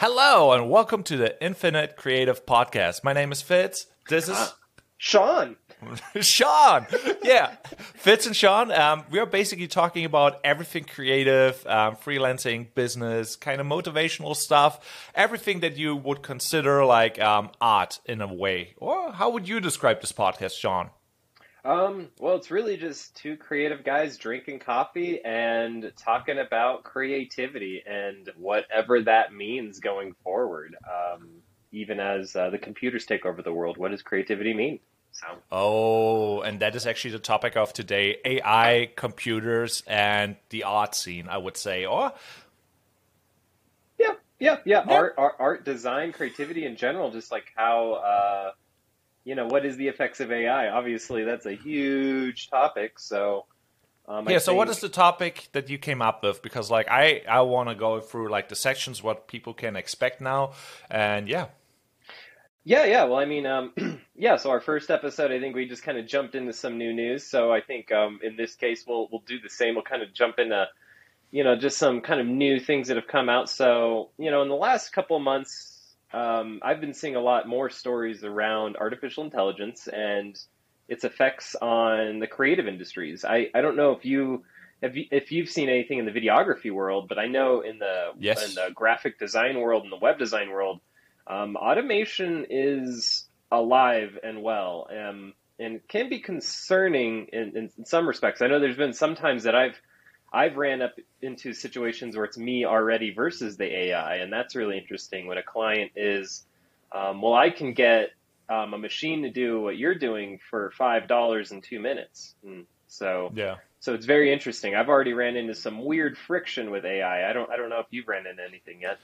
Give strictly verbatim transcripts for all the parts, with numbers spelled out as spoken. Hello, and welcome to the Infinite Creative Podcast. My name is Fitz. This is... Sean. Sean. Yeah. Fitz and Sean. Um, we are basically talking about everything creative, um, freelancing, business, kind of motivational stuff. Everything that you would consider like um, art in a way. Or how would you describe this podcast, Sean? Um, well, it's really just two creative guys drinking coffee and talking about creativity and whatever that means going forward. Um, even as uh, the computers take over the world, what does creativity mean? So. Oh, and that is actually the topic of today, A I, computers, and the art scene, I would say. Or Yeah, yeah, yeah. yeah. Art, art, art, design, creativity in general, just like how... Uh, You know, what is the effects of A I? Obviously, that's a huge topic. So, um, yeah. I so, think... what is the topic that you came up with? Because, like, I I want to go through like the sections, what people can expect now, and yeah, yeah, yeah. Well, I mean, um, yeah. So, our first episode, I think we just kind of jumped into some new news. So, I think um, in this case, we'll we'll do the same. We'll kind of jump into, you know, just some kind of new things that have come out. So, you know, in the last couple of months. Um, I've been seeing a lot more stories around artificial intelligence and its effects on the creative industries. I, I don't know if you if you, if you've seen anything in the videography world, but I know in the yes. in the graphic design world and the web design world, um, automation is alive and well, um, and can be concerning in, in, in some respects. I know there's been some times that I've I've ran up into situations where it's me already versus the A I, and that's really interesting when a client is, um, well, I can get um, a machine to do what you're doing for five dollars in two minutes. And so, yeah. So it's very interesting. I've already ran into some weird friction with A I. I don't, I don't know if you've ran into anything yet.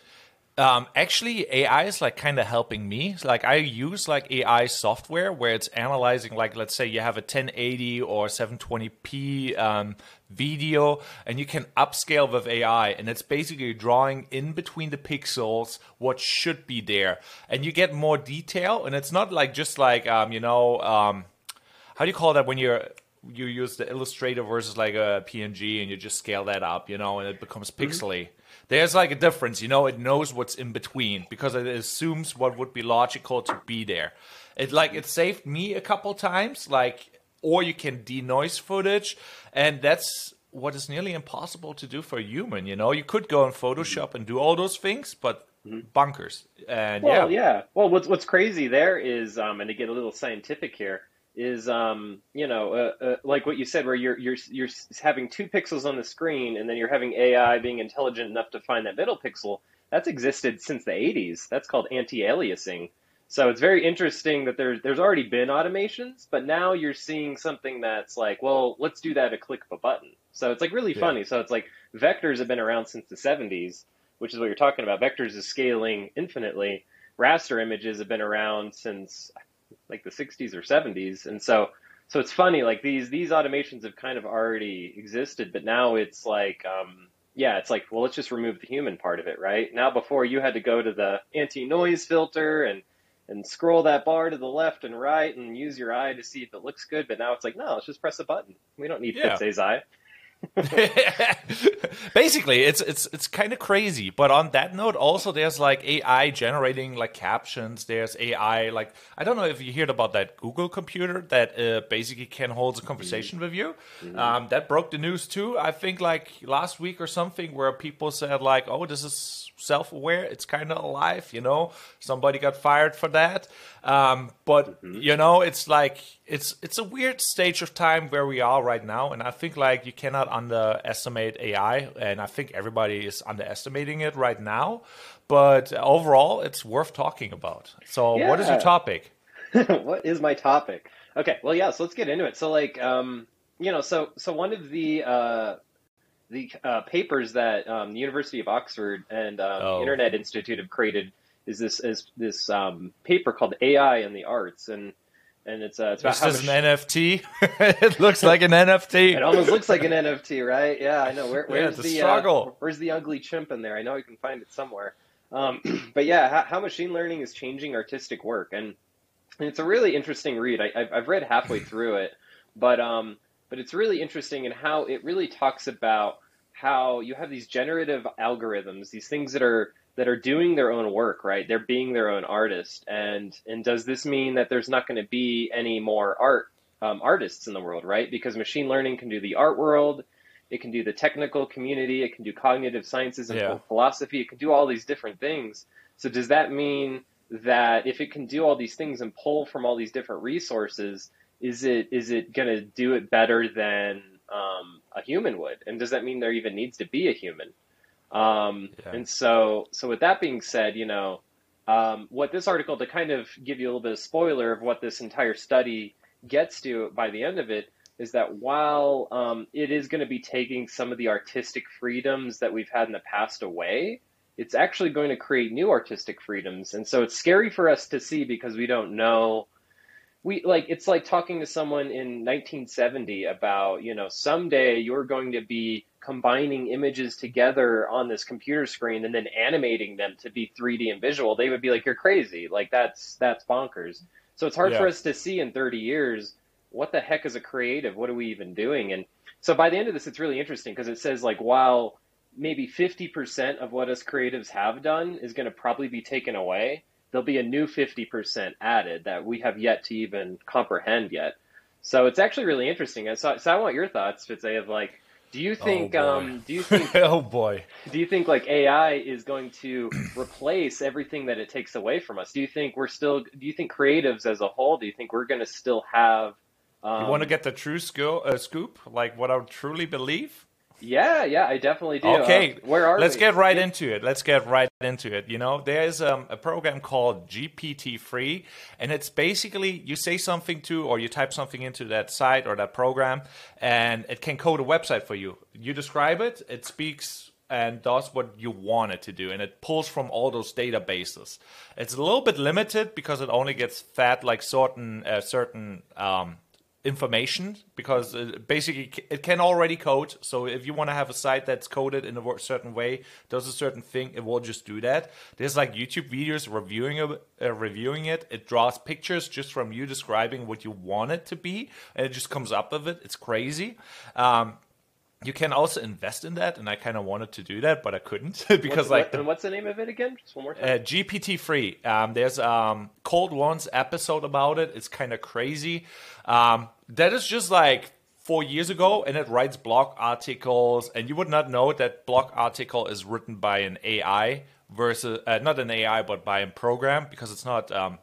Um, actually, A I is like kind of helping me. Like I use like A I software where it's analyzing, like let's say you have a ten eighty or seven twenty p um, video, and you can upscale with A I, and it's basically drawing in between the pixels what should be there, and you get more detail. And it's not like just like um, you know um, how do you call that when you're you use the Illustrator versus like a P N G and you just scale that up, you know, and it becomes pixely. Mm-hmm. There's like a difference, you know, it knows what's in between because it assumes what would be logical to be there. It like it saved me a couple times, like, or you can denoise footage, and that's what is nearly impossible to do for a human, you know. You could go in Photoshop and do all those things, but bonkers. And well, yeah. yeah. Well, what's what's crazy there is, um, and to get a little scientific here, is um you know uh, uh, like what you said where you're you're you're having two pixels on the screen and then you're having A I being intelligent enough to find that middle pixel that's existed since the eighties. That's called anti-aliasing. So it's very interesting that there's there's already been automations, but now you're seeing something that's like, well, let's do that at a click of a button. So it's like really yeah. funny. So it's like vectors have been around since the seventies, which is what you're talking about. Vectors is scaling infinitely. Raster images have been around since like the sixties or seventies. And so, so it's funny, like these, these automations have kind of already existed, but now it's like, um, yeah, it's like, well, let's just remove the human part of it. Right now, before you had to go to the anti-noise filter and, and scroll that bar to the left and right and use your eye to see if it looks good. But now it's like, no, let's just press a button. We don't need yeah. Fitz's eye. Basically, it's it's it's kind of crazy. But on that note, also there's like A I generating like captions. There's A I like, I don't know if you heard about that Google computer that uh, basically can hold a conversation mm-hmm. with you. Mm-hmm. Um, that broke the news too. I think like last week or something, where people said like, "Oh, this is self-aware. It's kind of alive." You know, somebody got fired for that. Um, but mm-hmm. you know, it's like it's it's a weird stage of time where we are right now, and I think like you cannot underestimate A I, and I think everybody is underestimating it right now, but overall it's worth talking about. So yeah. What is your topic? What is my topic? Okay, well, yeah, so let's get into it. So like um you know so so one of the uh the uh papers that um the University of Oxford and um, oh. Internet Institute have created is this is this um paper called A I and the Arts. And And it's, uh, it's about how much... This is an N F T. It looks like an N F T. It almost looks like an N F T, right? Yeah, I know. Where, where's yeah, the struggle? Uh, where's the ugly chimp in there? I know I can find it somewhere. Um, but yeah, how, how machine learning is changing artistic work, and, and it's a really interesting read. I, I've, I've read halfway through it, but um, but it's really interesting in how it really talks about how you have these generative algorithms, these things that are that are doing their own work, right? They're being their own artist. And and does this mean that there's not going to be any more art um, artists in the world, right? Because machine learning can do the art world. It can do the technical community. It can do cognitive sciences and yeah. philosophy. It can do all these different things. So does that mean that if it can do all these things and pull from all these different resources, is it is it going to do it better than um, a human would? And does that mean there even needs to be a human? Um, yeah. And so, so with that being said, you know, um, what this article, to kind of give you a little bit of spoiler of what this entire study gets to by the end of it, is that while um, it is going to be taking some of the artistic freedoms that we've had in the past away, it's actually going to create new artistic freedoms. And so it's scary for us to see because we don't know. We like, it's like talking to someone in nineteen seventy about, you know, someday you're going to be combining images together on this computer screen and then animating them to be three D and visual. They would be like, you're crazy. Like that's, that's bonkers. So it's hard yeah. for us to see in thirty years, what the heck is a creative? What are we even doing? And so by the end of this, it's really interesting because it says like, while maybe fifty percent of what us creatives have done is going to probably be taken away, there'll be a new fifty percent added that we have yet to even comprehend yet. So it's actually really interesting. And so, so I want your thoughts, Fitzay, of like, do you think, oh um, do you think, oh boy, do you think like A I is going to replace everything that it takes away from us? Do you think we're still, do you think creatives as a whole, do you think we're going to still have, Um, you want to get the true sco- uh, scoop, like what I truly believe? Yeah, yeah, I definitely do. Okay, uh, where are Let's we? get right yeah. into it. Let's get right into it. You know, there is um, a program called G P T three, and it's basically you say something to or you type something into that site or that program, and it can code a website for you. You describe it, it speaks and does what you want it to do, and it pulls from all those databases. It's a little bit limited because it only gets fed like certain uh, certain. Um, information, because it basically it can already code. So if you want to have a site that's coded in a certain way, does a certain thing, it will just do that. There's like YouTube videos reviewing it, uh, reviewing it. It draws pictures just from you describing what you want it to be, and it just comes up with it. It's crazy. Um, you can also invest in that, and I kind of wanted to do that, but I couldn't because what's, like. What, the, and what's the name of it again? Just one more time. Uh, G P T three. Um, there's um Cold Ones episode about it. It's kind of crazy. Um, that is just like four years ago, and it writes blog articles, and you would not know that blog article is written by an A I versus uh, not an A I, but by a program, because it's not um,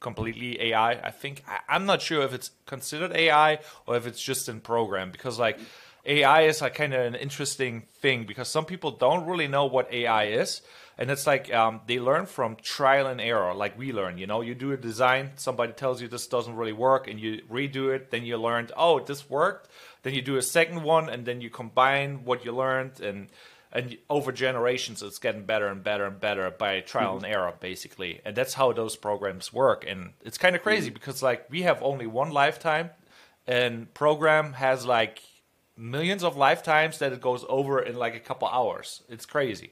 completely A I. I think I, I'm not sure if it's considered A I or if it's just in program, because like A I is like kind of an interesting thing because some people don't really know what A I is. And it's like um, they learn from trial and error, like we learn. You know, you do a design, somebody tells you this doesn't really work, and you redo it. Then you learned, oh, this worked. Then you do a second one, and then you combine what you learned, and and over generations, it's getting better and better and better by trial mm-hmm. and error, basically. And that's how those programs work. And it's kind of crazy mm-hmm. because like we have only one lifetime, and program has like millions of lifetimes that it goes over in like a couple hours. It's crazy.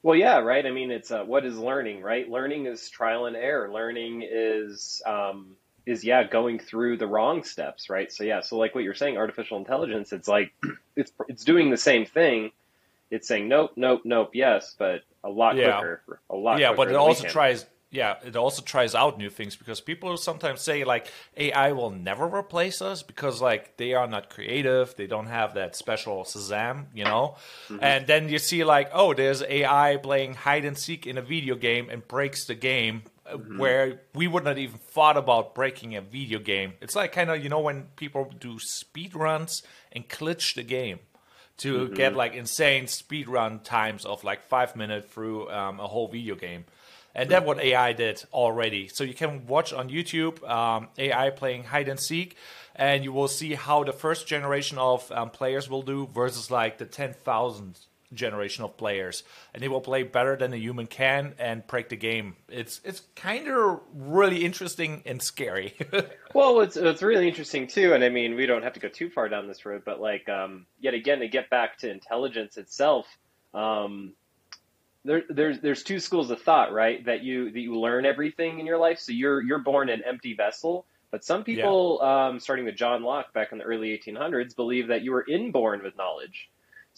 Well, yeah, right. I mean, it's uh, what is learning, right? Learning is trial and error. Learning is, um, is yeah, going through the wrong steps, right? So, yeah, so like what you're saying, artificial intelligence, it's like it's it's doing the same thing. It's saying, nope, nope, nope, yes, but a lot yeah. quicker. A lot yeah, quicker but it also can. tries... Yeah, it also tries out new things because people sometimes say like A I will never replace us because like they are not creative, they don't have that special Shazam, you know. Mm-hmm. And then you see like, oh, there's A I playing hide and seek in a video game and breaks the game mm-hmm. where we would not even thought about breaking a video game. It's like kind of, you know, when people do speed runs and glitch the game to mm-hmm. get like insane speed run times of like five minutes through um, a whole video game. And that's what A I did already. So you can watch on YouTube um, A I playing hide and seek, and you will see how the first generation of um, players will do versus like the ten thousandth generation of players. And they will play better than a human can and break the game. It's it's kind of really interesting and scary. Well, it's, it's really interesting too. And I mean, we don't have to go too far down this road, but like um, yet again, to get back to intelligence itself, um, There, there's there's two schools of thought, right? That you that you learn everything in your life, so you're you're born an empty vessel. But some people, yeah. um, starting with John Locke back in the early eighteen hundreds, believe that you were inborn with knowledge.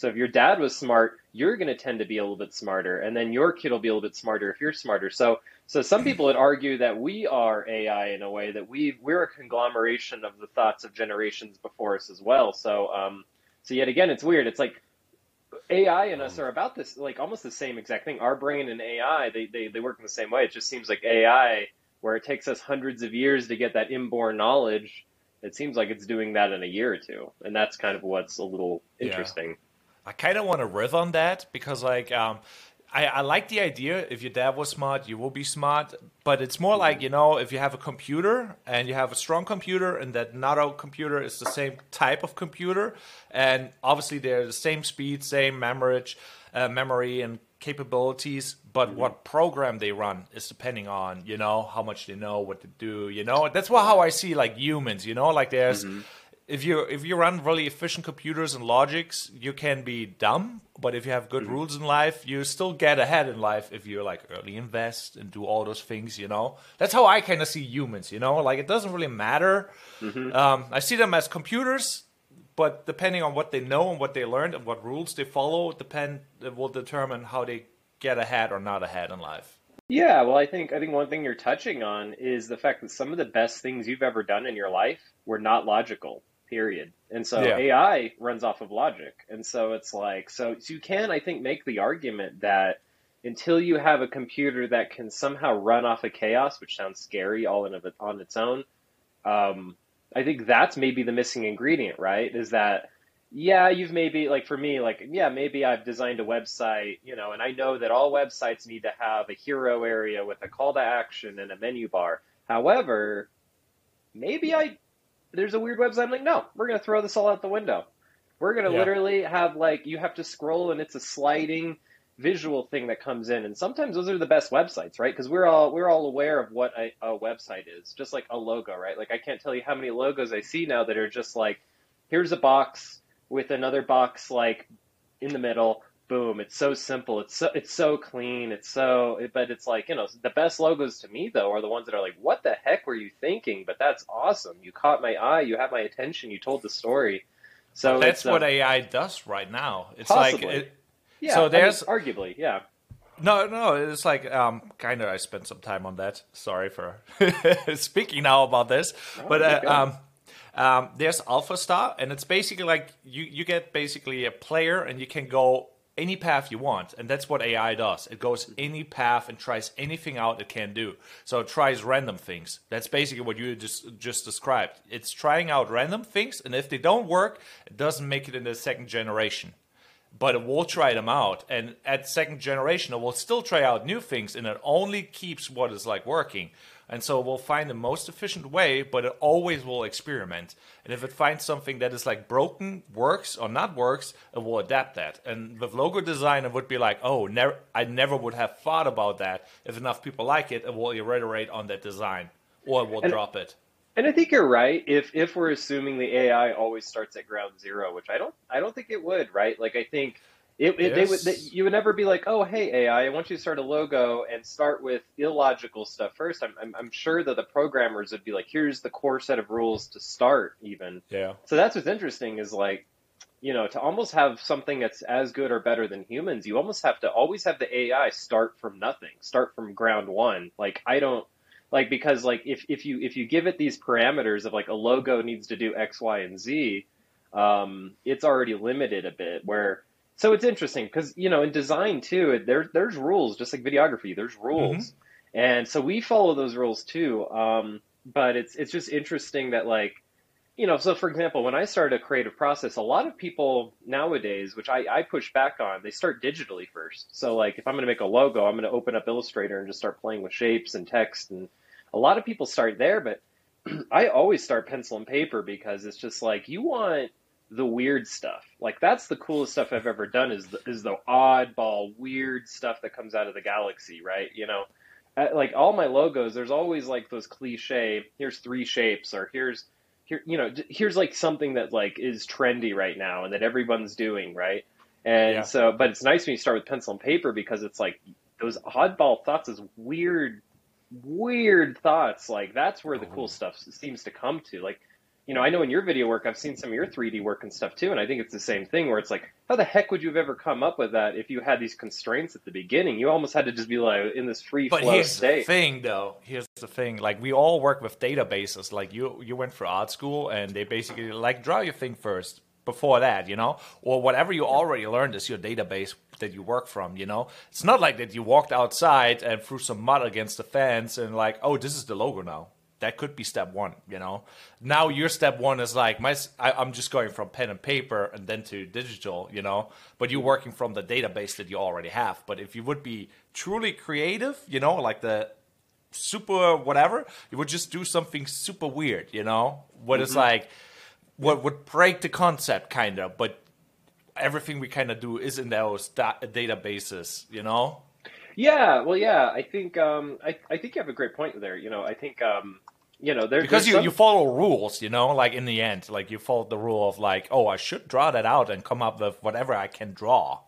So if your dad was smart, you're going to tend to be a little bit smarter, and then your kid will be a little bit smarter if you're smarter. So so some people would argue that we are A I in a way, that we, we're a conglomeration of the thoughts of generations before us as well. So um, so yet again, it's weird. It's like A I and us are about this, like almost the same exact thing. Our brain and A I, they, they, they work in the same way. It just seems like A I, where it takes us hundreds of years to get that inborn knowledge, it seems like it's doing that in a year or two. And that's kind of what's a little interesting. Yeah. I kind of want to riff on that because, like, um, I, I like the idea. If your dad was smart, you will be smart. But it's more like, you know, if you have a computer and you have a strong computer, and that not all computer is the same type of computer, and obviously they're the same speed, same memory, uh, memory and capabilities, but mm-hmm. what program they run is depending on, you know, how much they know, what to do, you know. That's what, how I see, like, humans, you know, like there's... Mm-hmm. If you if you run really efficient computers and logics, you can be dumb. But if you have good mm-hmm. rules in life, you still get ahead in life if you, like, early invest and do all those things, you know. That's how I kind of see humans, you know. Like, it doesn't really matter. Mm-hmm. Um, I see them as computers, but depending on what they know and what they learned and what rules they follow, depend will determine how they get ahead or not ahead in life. Yeah, well, I think I think one thing you're touching on is the fact that some of the best things you've ever done in your life were not logical. Period. And so yeah. A I runs off of logic. And so it's like, so, so you can, I think, make the argument that until you have a computer that can somehow run off of chaos, which sounds scary all in of it on its own, um, I think that's maybe the missing ingredient, right? Is that, yeah, you've maybe, like for me, like, yeah, maybe I've designed a website, you know, and I know that all websites need to have a hero area with a call to action and a menu bar. However, maybe I... there's a weird website. I'm like, no, we're going to throw this all out the window. We're going to yeah. literally have, like, you have to scroll, and it's a sliding visual thing that comes in. And sometimes those are the best websites, right? Because we're all we're all aware of what a, a website is, just like a logo, right? Like, I can't tell you how many logos I see now that are just like, here's a box with another box, like, in the middle. Boom. It's so simple. It's so, it's so clean. It's so, but it's like, you know, the best logos to me, though, are the ones that are like, what the heck were you thinking? But that's awesome. You caught my eye. You had my attention. You told the story. So that's what uh, A I does right now. It's possibly. like, it, yeah, so there's I mean, arguably, yeah. No, no, it's like, um, kind of, I spent some time on that. Sorry for speaking now about this, oh, but, uh, um, um, there's Alpha Star, and it's basically like you, you get basically a player, and you can go any path you want, and that's what A I does. It goes any path and tries anything out it can do. So it tries random things. That's basically what you just just described. It's trying out random things, and if they don't work, it doesn't make it in the second generation. But it will try them out, and at second generation, it will still try out new things, and it only keeps what is, like, working. And so we'll find the most efficient way, but it always will experiment. And if it finds something that is, like, broken, works or not works, it will adapt that. And with logo design, it would be like, oh, never, I never would have thought about that. If enough people like it, it will iterate on that design, or it will and, drop it. And I think you're right. If if we're assuming the A I always starts at ground zero, which I don't, I don't think it would, right? Like, I think. It, it, they would, they, you would never be like, oh, hey, A I, I want you to start a logo and start with illogical stuff first. I'm, I'm, I'm sure that the programmers would be like, here's the core set of rules to start even. Yeah. So that's what's interesting is, like, you know, to almost have something that's as good or better than humans, you almost have to always have the A I start from nothing, start from ground one. Like, I don't like because like if, if you if you give it these parameters of, like, a logo needs to do X, Y, and Z, um, it's already limited a bit where. So it's interesting because, you know, in design, too, there, there's rules, just like videography. There's rules. Mm-hmm. And so we follow those rules, too. Um, but it's it's just interesting that, like, you know, so, for example, when I started a creative process, a lot of people nowadays, which I, I push back on, they start digitally first. So, like, if I'm going to make a logo, I'm going to open up Illustrator and just start playing with shapes and text. And a lot of people start there. But I always start pencil and paper because it's just like you want the weird stuff. Like, that's the coolest stuff I've ever done is the, is the oddball weird stuff that comes out of the galaxy, right? You know, like, all my logos, there's always, like, those cliche, here's three shapes, or here's here, you know, here's, like, something that, like, is trendy right now and that everyone's doing, right? And yeah. so, but it's nice when you start with pencil and paper because it's like those oddball thoughts, is weird, weird thoughts. Like, that's where the cool stuff seems to come to. Like, you know, I know in your video work, I've seen some of your three D work and stuff too. And I think it's the same thing where it's like, how the heck would you have ever come up with that if you had these constraints at the beginning? You almost had to just be like in this free but flow here's state. The thing though. Here's the thing. Like we all work with databases. Like you, you went for art school and they basically like draw your thing first before that, you know, or whatever you already learned is your database that you work from, you know. It's not like that you walked outside and threw some mud against the fence and like, oh, this is the logo now. That could be step one, you know. Now your step one is like, my, I, I'm just going from pen and paper and then to digital, you know. But you're working from the database that you already have. But if you would be truly creative, you know, like the super whatever, you would just do something super weird, you know. What is mm-hmm. like, what would break the concept kind of. But everything we kind of do is in those da- databases, you know. Yeah, well, yeah, I think um, I, I think you have a great point there. You know, I think, um, you know, there, because there's you, some... you follow rules, you know, like in the end, like you follow the rule of like, oh, I should draw that out and come up with whatever I can draw.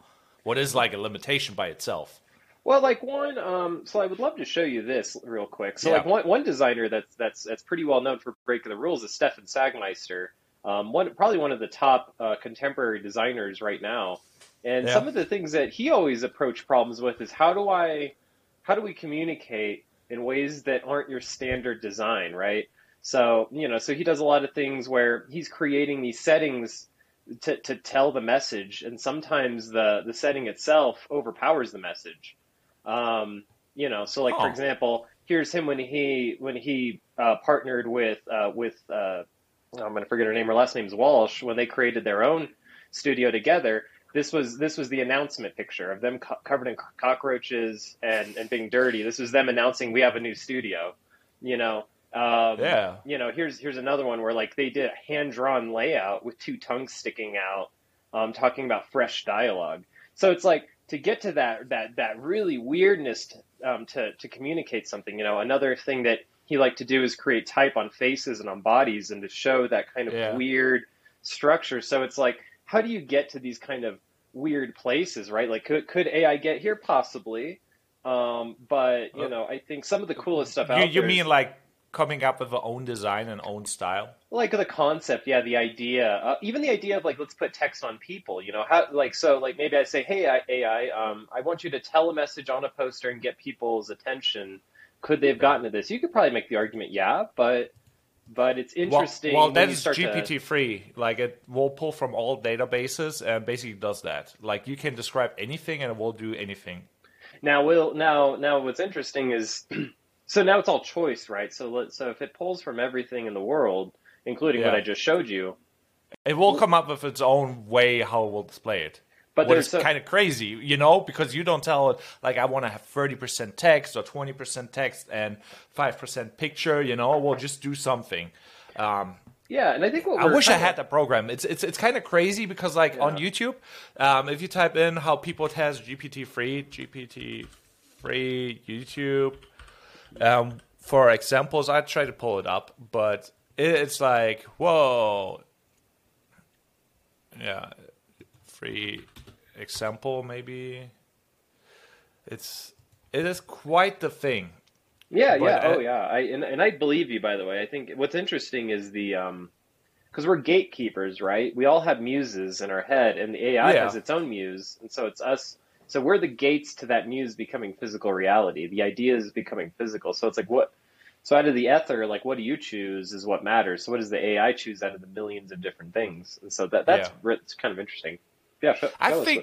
What is like a limitation by itself. Well, like one, um, so I would love to show you this real quick. So yeah. like one, one designer that's, that's, that's pretty well known for breaking the rules is Stefan Sagmeister, um, one, probably one of the top uh, contemporary designers right now. And yeah. some of the things that he always approached problems with is how do I, how do we communicate in ways that aren't your standard design, right? So, you know, so he does a lot of things where he's creating these settings to, to tell the message. And sometimes the, the setting itself overpowers the message. Um, you know, so like, oh. for example, here's him when he, when he uh, partnered with, uh, with uh, I'm going to forget her name, her last name's Walsh, when they created their own studio together. This was this was the announcement picture of them co- covered in cockroaches and, and being dirty. This was them announcing we have a new studio, you know. Um, yeah. You know, here's here's another one where like they did a hand drawn layout with two tongues sticking out, um, talking about fresh dialogue. So it's like to get to that that that really weirdness to, um, to to communicate something. You know, another thing that he liked to do is create type on faces and on bodies and to show that kind of yeah. weird structure. So it's like, how do you get to these kind of weird places, right? Like, could could A I get here? Possibly. Um, but, you know, I think some of the coolest stuff out you, you there... You mean, is, like, coming up with our own design and own style? Like, the concept, yeah, the idea. Uh, even the idea of, like, let's put text on people, you know? How, like, so, like, maybe I say, hey, A I, um, I want you to tell a message on a poster and get people's attention. Could they have gotten to this? You could probably make the argument, yeah, but... But it's interesting. Well, well that is G P T three. To... Like, it will pull from all databases and basically does that. Like, you can describe anything and it will do anything. Now, we'll, now, now what's interesting is, so now it's all choice, right? So let, so if it pulls from everything in the world, including yeah. what I just showed you. It will come up with its own way how it will display it. But it's so... kind of crazy, you know, because you don't tell it, like, I want to have thirty percent text or twenty percent text and five percent picture, you know, we'll just do something. Um, yeah, and I think what I wish I had that program. It's it's it's kind of crazy because, like, yeah. on YouTube, um, if you type in how people test G P T three, G P T three, YouTube, um, for examples, I try to pull it up, but it's like, whoa. Yeah, free... example maybe it's it is quite the thing yeah but yeah it, oh yeah I and, and I believe you, by the way. I think what's interesting is the um because we're gatekeepers, right? We all have muses in our head, and the A I yeah. has its own muse, and so it's us, so we're the gates to that muse becoming physical reality. The idea is becoming physical. So it's like, what, so out of the ether, like, what do you choose is what matters. So what does the A I choose out of the millions of different things? And so that that's yeah. it's kind of interesting. Yeah, show, show I think,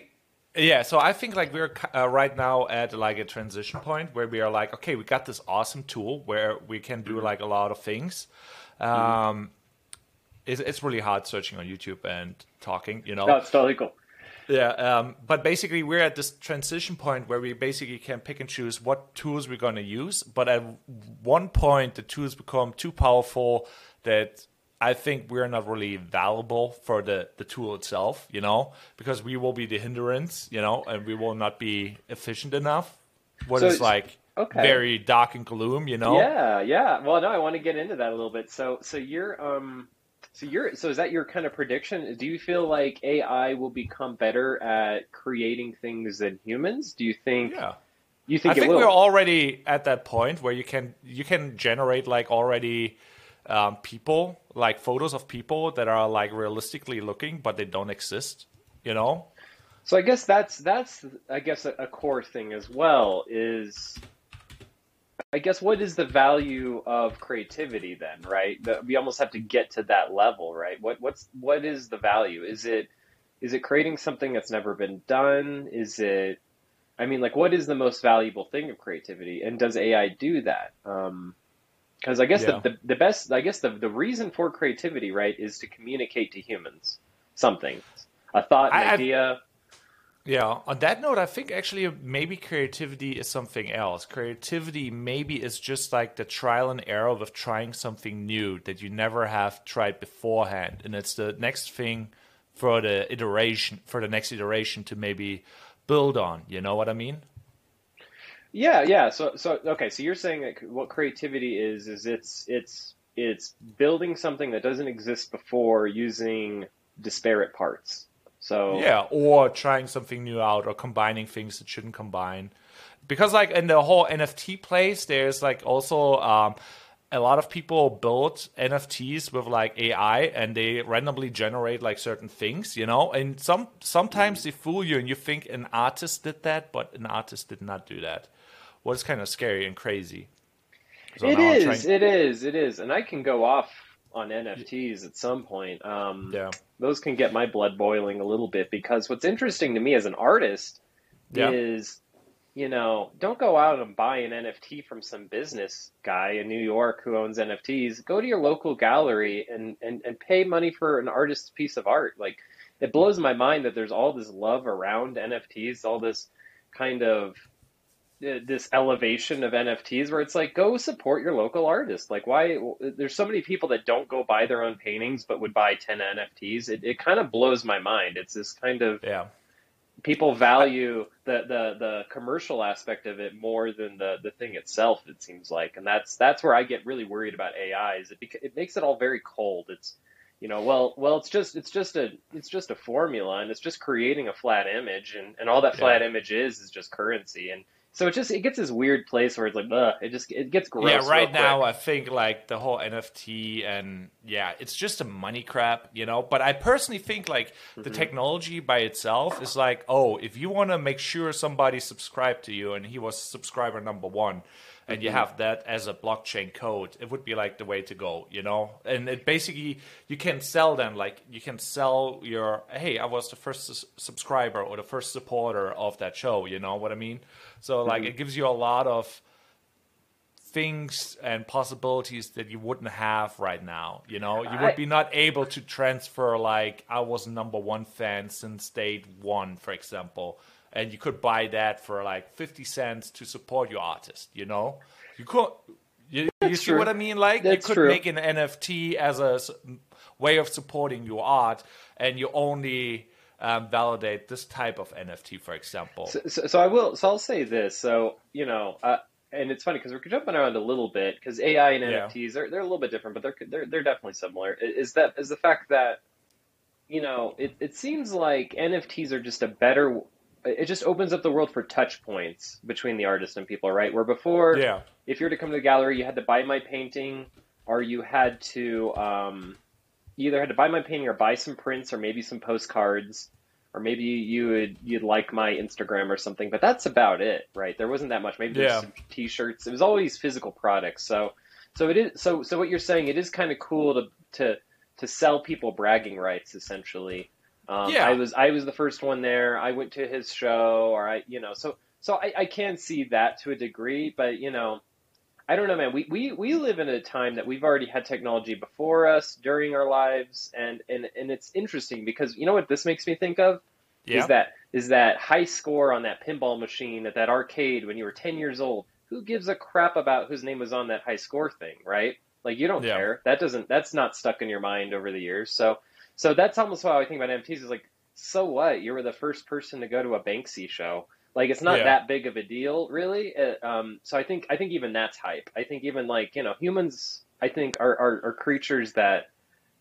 it. yeah. So I think like we're uh, right now at like a transition point where we are like, okay, we got this awesome tool where we can do like a lot of things. Um, mm-hmm. it's, it's really hard searching on YouTube and talking, you know. No, it's totally cool. Yeah, um, but basically we're at this transition point where we basically can pick and choose what tools we're going to use. But at one point, the tools become too powerful that. I think we're not really valuable for the, the tool itself, you know, because we will be the hindrance, you know, and we will not be efficient enough. What so is like okay. very dark and gloom, you know? Yeah, yeah. Well, no, I want to get into that a little bit. So, so you're, um, so you're, so is that your kind of prediction? Do you feel like A I will become better at creating things than humans? Do you think? Yeah. You think I it think will? We're already at that point where you can you can generate like already. um, people, like photos of people that are like realistically looking, but they don't exist, you know? So I guess that's, that's, I guess a, a core thing as well is, I guess, what is the value of creativity then, right? The, we almost have to get to that level, right? What, what's, what is the value? Is it, is it creating something that's never been done? Is it, I mean, like, what is the most valuable thing of creativity, and does A I do that? Um, cause I guess yeah. the, the, the best, I guess the, the reason for creativity, right, is to communicate to humans something, a thought, an I, idea. I've... Yeah. On that note, I think actually maybe creativity is something else. Creativity maybe is just like the trial and error of trying something new that you never have tried beforehand. And it's the next thing for the iteration, for the next iteration to maybe build on. You know what I mean? Yeah. Yeah. So, so, okay. So you're saying that what creativity is, is it's, it's, it's building something that doesn't exist before using disparate parts. So yeah, or trying something new out, or combining things that shouldn't combine, because like in the whole N F T place, there's like also um, a lot of people build N F Ts with like A I, and they randomly generate like certain things, you know. And some sometimes they fool you, and you think an artist did that, but an artist did not do that. Well, it's kind of scary and crazy. So it is, it is, it is, and I can go off on N F Ts at some point. Um, yeah. Those can get my blood boiling a little bit, because what's interesting to me as an artist yeah. is, you know, don't go out and buy an N F T from some business guy in New York who owns N F Ts. Go to your local gallery and, and, and pay money for an artist's piece of art. Like, it blows my mind that there's all this love around N F Ts, all this kind of uh, this elevation of N F Ts, where it's like, go support your local artist. Like, why there's so many people that don't go buy their own paintings, but would buy ten N F Ts. It, it kind of blows my mind. It's this kind of, yeah. people value the, the, the commercial aspect of it more than the, the thing itself, it seems like. And that's, that's where I get really worried about A I, is it, it makes it all very cold. It's, you know, well, well, it's just, it's just a, it's just a formula, and it's just creating a flat image, and, and all that flat yeah. image is, is just currency. And, so it just, it gets this weird place where it's like, ugh, it just, it gets gross. Yeah, right now I think like the whole N F T and yeah, it's just a money crap, you know. But I personally think like mm-hmm. the technology by itself is like, oh, if you want to make sure somebody subscribed to you and he was subscriber number one, mm-hmm. and you have that as a blockchain code, it would be like the way to go, you know. And it basically, you can sell them, like you can sell your, hey, I was the first subscriber or the first supporter of that show, you know what I mean? So like mm-hmm. it gives you a lot of things and possibilities that you wouldn't have right now. You know, you I, would be not able to transfer, like I was a number one fan since day one, for example. And you could buy that for like fifty cents to support your artist, you know, you could, you, you see true. What I mean? Like that's you could true. Make an N F T as a way of supporting your art, and you only Um, validate this type of N F T, for example. So, so, so I will. So I'll say this. So you know, uh, and it's funny because we're jumping around a little bit, because A I and yeah. N F Ts they're they're a little bit different, but they're they're they're definitely similar. Is that is the fact that you know it it seems like N F Ts are just a better. It just opens up the world for touch points between the artist and people, right? Where before, yeah. if you're to come to the gallery, you had to buy my painting, or you had to. Um, You either had to buy my painting or buy some prints or maybe some postcards, or maybe you would you'd like my Instagram or something, but that's about it, right? There wasn't that much. Maybe there's yeah. some t-shirts. It was always physical products. So so it is so so what you're saying, it is kind of cool to to to sell people bragging rights, essentially. Um yeah. I was I was the first one there, I went to his show, or I you know, so so I, I can see that to a degree, but you know, I don't know, man. We, we we live in a time that we've already had technology before us, during our lives, and and, and it's interesting because you know what this makes me think of yeah. is that is that high score on that pinball machine at that arcade when you were ten years old. Who gives a crap about whose name was on that high score thing, right? Like you don't yeah. care. That doesn't that's not stuck in your mind over the years. So so that's almost how I think about N F Ts. Is like, so what? You were the first person to go to a Banksy show. Like, it's not yeah. that big of a deal, really. Uh, um, so I think I think even that's hype. I think even, like, you know, humans, I think, are, are, are creatures that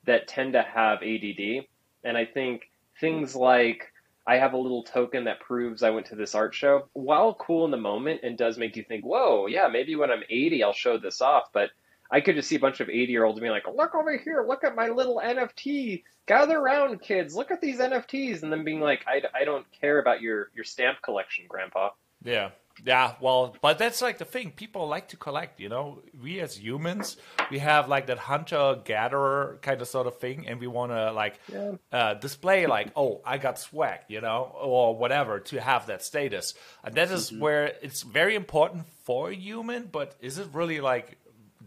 that tend to have A D D. And I think things like, I have a little token that proves I went to this art show, while cool in the moment and does make you think, whoa, yeah, maybe when I'm eighty, I'll show this off. But I could just see a bunch of eighty-year-olds being like, look over here, look at my little N F T. Gather around, kids, look at these N F Ts. And then being like, I, I don't care about your, your stamp collection, Grandpa. Yeah, yeah. Well, but that's like the thing. People like to collect, you know. We as humans, we have like that hunter-gatherer kind of sort of thing. And we want to like yeah. uh, display like, oh, I got swag, you know, or whatever to have that status. And that is mm-hmm. where it's very important for a human. But is it really like...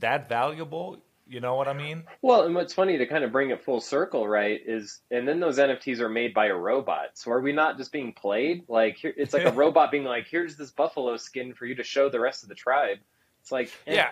that valuable, you know what I mean? Well, and what's funny to kind of bring it full circle, right, is, and then those N F Ts are made by a robot. So are we not just being played? Like, here, it's like a robot being like, here's this buffalo skin for you to show the rest of the tribe. It's like, eh, yeah.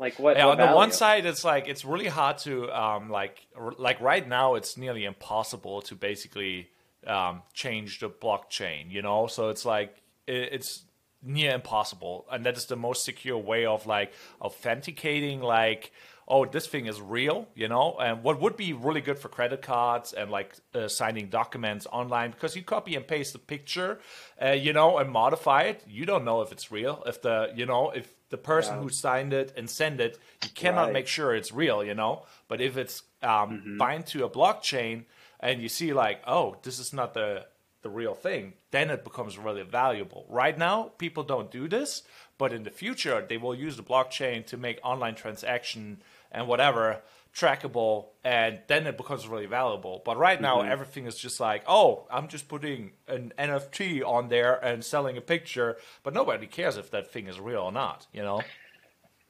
Like what? Yeah, what on value? The one side, it's like, it's really hard to, um, like, like right now, it's nearly impossible to basically um, change the blockchain, you know? So it's like, it, it's, near impossible, and that is the most secure way of like authenticating like, oh, this thing is real, you know. And what would be really good for credit cards and like uh, signing documents online, because you copy and paste the picture uh, you know, and modify it. You don't know if it's real, if the, you know, if the person yeah. who signed it and sent it, you cannot right. make sure it's real, you know. But if it's um mm-hmm. bind to a blockchain and you see like, oh, this is not the the real thing, then it becomes really valuable. Right now, people don't do this, but in the future, they will use the blockchain to make online transaction and whatever trackable, and then it becomes really valuable. But right now, mm-hmm. everything is just like, oh, I'm just putting an N F T on there and selling a picture, but nobody cares if that thing is real or not, you know?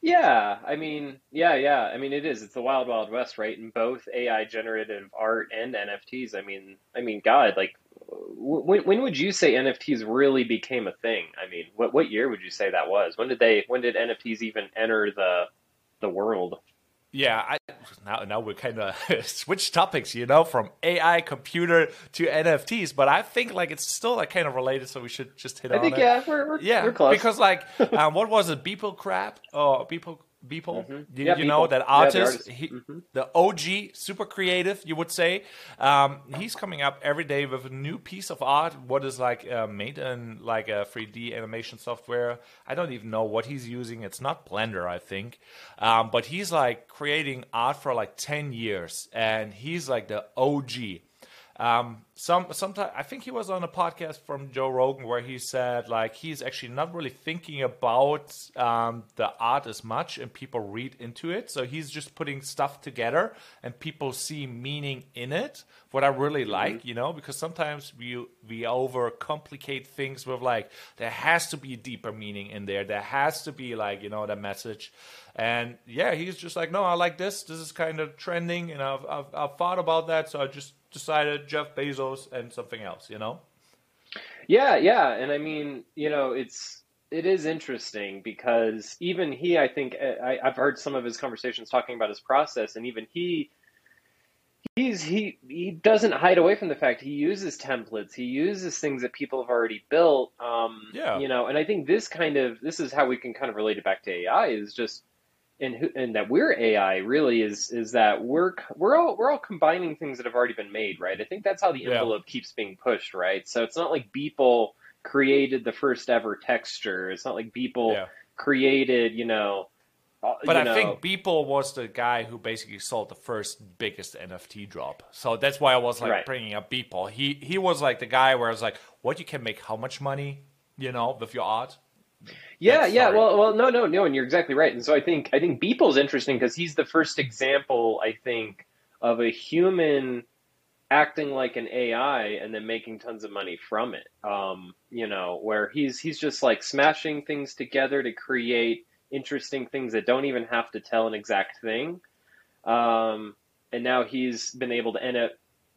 Yeah, I mean, yeah, yeah. I mean, it is. It's the wild, wild west, right? In both A I generative art and N F Ts. I mean, I mean, God, like, when when would you say N F Ts really became a thing? I mean, what what year would you say that was? When did they? When did N F Ts even enter the the world? Yeah, I, now now we kind of switch topics, you know, from A I computer to N F Ts. But I think like it's still like kind of related, so we should just hit I on think, it. Yeah, we're, we're, yeah, we're close. Because like, um, what was it? Beeple crap or oh, Beeple Beeple? Mm-hmm. You, yeah, you Beeple. know that artist, yeah, the, he, mm-hmm. the O G, super creative, you would say. Um, he's coming up every day with a new piece of art. What is like uh, made in like a three D animation software? I don't even know what he's using. It's not Blender, I think. Um, but he's like creating art for like ten years, and he's like the O G. Um, some sometime I think he was on a podcast from Joe Rogan where he said like he's actually not really thinking about um, the art as much, and people read into it. So he's just putting stuff together and people see meaning in it. What I really like, mm-hmm. you know, because sometimes we we overcomplicate things with like there has to be a deeper meaning in there. There has to be like, you know, the message. And yeah, he's just like, no, I like this. This is kind of trending, and I've I've, I've thought about that, so I just decided Jeff Bezos and something else, you know? Yeah, yeah. And I mean, you know, it's, it is interesting because even he, I think I, I've heard some of his conversations talking about his process, and even he, he's, he, he doesn't hide away from the fact he uses templates. He uses things that people have already built. Um, yeah. You know, and I think this kind of, this is how we can kind of relate it back to A I is just, And, who, and that we're A I really is is that we're we're all we're all combining things that have already been made, right? I think that's how the envelope yeah. keeps being pushed, right? So it's not like Beeple created the first ever texture. It's not like Beeple yeah. created, you know. But you I know. think Beeple was the guy who basically sold the first biggest N F T drop. So that's why I was like right. bringing up Beeple. He he was like the guy where I was like, what you can make, how much money, you know, with your art. Yeah, That's yeah. Sorry. Well, well, no, no, no, and you're exactly right. And so I think I think Beeple's interesting because he's the first example, I think, of a human acting like an A I and then making tons of money from it. Um, you know, where he's he's just like smashing things together to create interesting things that don't even have to tell an exact thing. Um, and now he's been able to end up.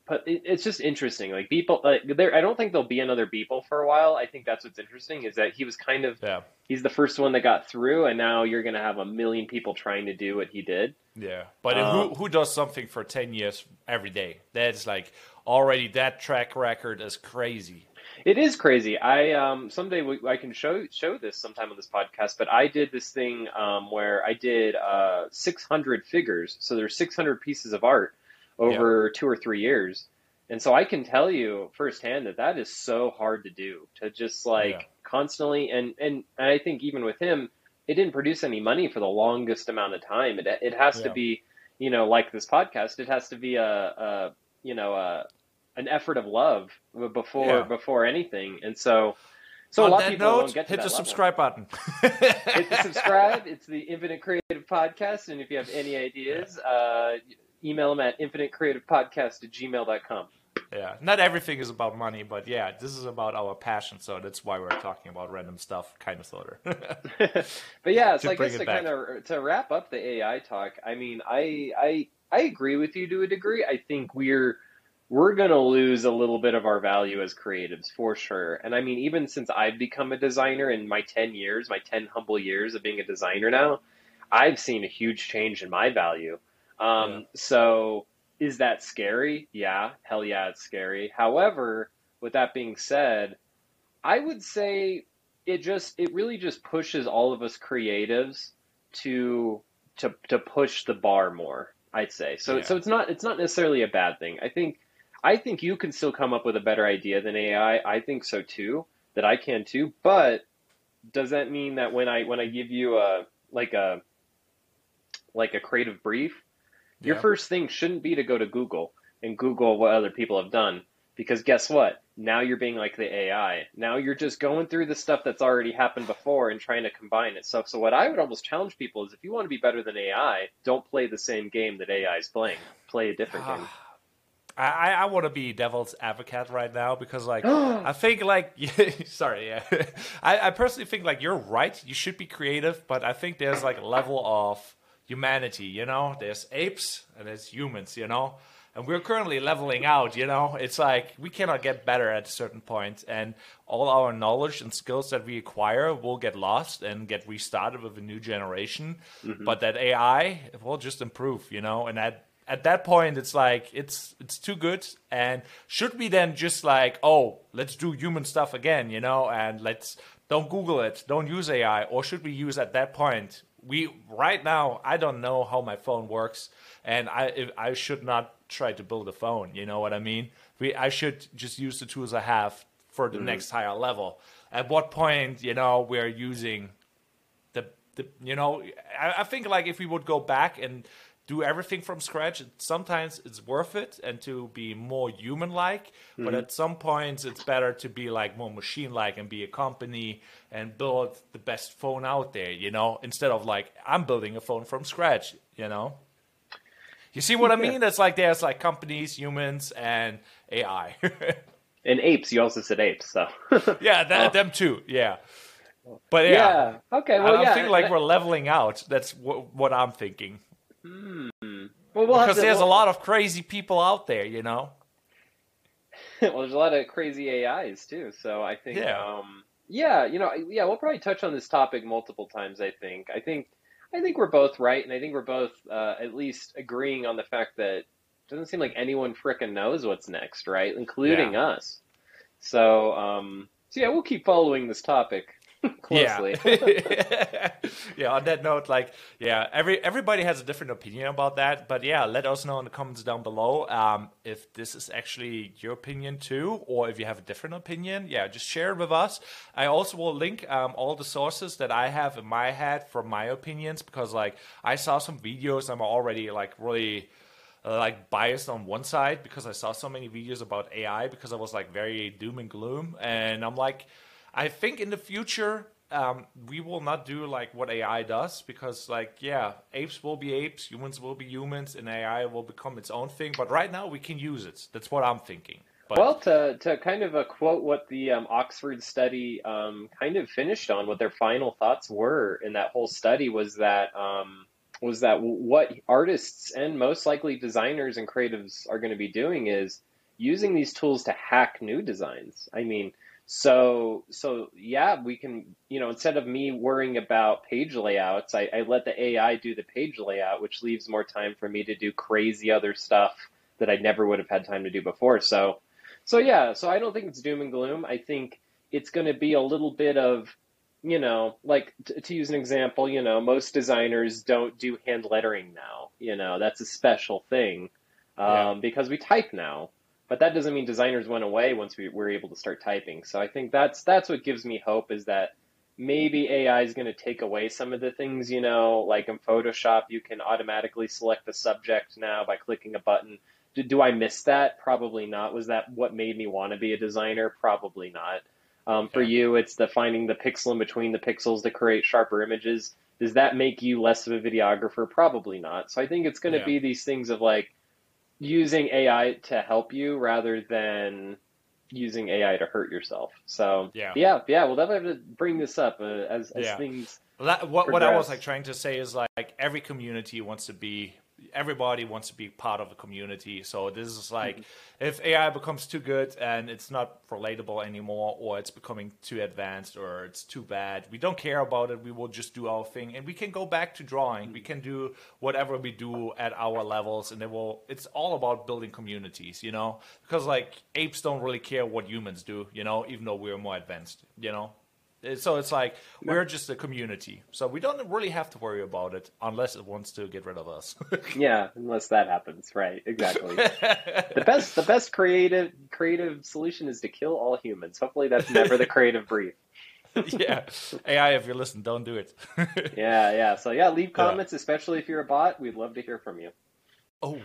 But it's just interesting. Like Beeple, like there, I don't think there'll be another Beeple for a while. I think that's what's interesting is that he was kind of, yeah. he's the first one that got through, and now you're going to have a million people trying to do what he did. Yeah, but um, who who does something for ten years every day? That's like already that track record is crazy. It is crazy. I um someday we, I can show show this sometime on this podcast. But I did this thing um where I did uh six hundred figures. So there's six hundred pieces of art over yeah. two or three years. And so I can tell you firsthand that that is so hard to do, to just like yeah. constantly. And, and, and I think even with him, it didn't produce any money for the longest amount of time. It it has yeah. to be, you know, like this podcast, it has to be a, a you know, a, an effort of love before, yeah. before anything. And so, so on a lot of people note, won't get to hit that the level. Subscribe button. Hit the subscribe. It's the Infinite Creative Podcast. And if you have any ideas, uh, email them at infinite creative podcast at gmail dot com. Yeah, not everything is about money, but yeah, this is about our passion, so that's why we're talking about random stuff, kind of sort of. But yeah, it's like just to kind of to wrap up the A I talk. I mean, I I I agree with you to a degree. I think we're we're gonna lose a little bit of our value as creatives for sure. And I mean, even since I've become a designer in my ten years, my ten humble years of being a designer now, I've seen a huge change in my value. Um, yeah. So. Is that scary? Yeah. Hell yeah, it's scary. However, with that being said, I would say it just, it really just pushes all of us creatives to, to, to push the bar more, I'd say. So, yeah. so it's not, it's not necessarily a bad thing. I think, I think you can still come up with a better idea than A I. I think so too, that I can too. But does that mean that when I, when I give you a, like a, like a creative brief, your yep. first thing shouldn't be to go to Google and Google what other people have done, because guess what? Now you're being like the A I. Now you're just going through the stuff that's already happened before and trying to combine it. So, so what I would almost challenge people is if you want to be better than A I, don't play the same game that A I is playing. Play a different game. I, I want to be devil's advocate right now because, like, I think, like, sorry, yeah. I, I personally think, like, you're right. You should be creative, but I think there's, like, a level of humanity, you know, there's apes and there's humans, you know, and we're currently leveling out, you know, it's like we cannot get better at a certain point, and all our knowledge and skills that we acquire will get lost and get restarted with a new generation. Mm-hmm. But that A I will just improve, you know, and at, at that point, it's like it's it's too good. And should we then just like, oh, let's do human stuff again, you know, and let's don't Google it, don't use A I, or should we use at that point? We right now, I don't know how my phone works, and I I should not try to build a phone. You know what I mean? We I should just use the tools I have for the mm-hmm. next higher level. At what point, you know, we're using the the you know, I, I think like if we would go back and do everything from scratch, sometimes it's worth it and to be more human-like. Mm-hmm. But at some points, it's better to be like more machine-like and be a company and build the best phone out there, you know, instead of like, I'm building a phone from scratch, you know. You see what I mean? Yeah. It's like there's like companies, humans, and A I. And apes. You also said apes, so. Yeah, that, oh. them too, yeah. But yeah. yeah. Okay, well, I yeah. think like we're leveling out. That's w- what I'm thinking. Hmm. Well, we'll because to, there's we'll, a lot of crazy people out there, you know. Well, there's a lot of crazy A Is too. So I think, yeah, um, yeah, you know, yeah, we'll probably touch on this topic multiple times. I think, I think, I think we're both right, and I think we're both uh, at least agreeing on the fact that it doesn't seem like anyone frickin' knows what's next, right? Including yeah. us. So, um, so yeah, we'll keep following this topic. Closely. Yeah. Yeah, on that note, like, yeah, every everybody has a different opinion about that, but yeah, let us know in the comments down below um if this is actually your opinion too, or if you have a different opinion. Yeah, just share it with us. I also will link um all the sources that I have in my head for my opinions, because like I saw some videos, I'm already like really like biased on one side because I saw so many videos about A I, because I was like very doom and gloom, and I'm like, I think in the future, um, we will not do like what A I does, because like, yeah, apes will be apes, humans will be humans, and A I will become its own thing. But right now we can use it. That's what I'm thinking. But well, to, to kind of uh, quote what the um, Oxford study um, kind of finished on, what their final thoughts were in that whole study was that um, was that what artists and most likely designers and creatives are going to be doing is using these tools to hack new designs. I mean... So, so yeah, we can, you know, instead of me worrying about page layouts, I, I let the A I do the page layout, which leaves more time for me to do crazy other stuff that I never would have had time to do before. So, so yeah, so I don't think it's doom and gloom. I think it's going to be a little bit of, you know, like t- to use an example, you know, most designers don't do hand lettering now, you know, that's a special thing, um, yeah. because we type now. But that doesn't mean designers went away once we were able to start typing. So I think that's that's what gives me hope, is that maybe A I is going to take away some of the things, you know, like in Photoshop, you can automatically select the subject now by clicking a button. Do, do I miss that? Probably not. Was that what made me want to be a designer? Probably not. Um, okay. For you, it's the finding the pixel in between the pixels to create sharper images. Does that make you less of a videographer? Probably not. So I think it's going to yeah. be these things of like using A I to help you rather than using A I to hurt yourself. So yeah, yeah, yeah we'll definitely have to bring this up uh, as, as yeah. things well, that, what, progress. What I was like trying to say is like, like every community wants to be, everybody wants to be part of a community. So this is like, mm-hmm. if A I becomes too good and it's not relatable anymore, or it's becoming too advanced, or it's too bad, we don't care about it. We will just do our thing, and we can go back to drawing. Mm-hmm. We can do whatever we do at our levels, and it will, it's all about building communities, you know, because like apes don't really care what humans do, you know, even though we're more advanced, you know. So it's like we're just a community, so we don't really have to worry about it unless it wants to get rid of us. Yeah, unless that happens, right? Exactly. the best, the best creative creative solution is to kill all humans. Hopefully, that's never the creative brief. Yeah, A I, if you listen, don't do it. yeah, yeah. So yeah, leave comments, yeah. especially if you're a bot. We'd love to hear from you. Oh,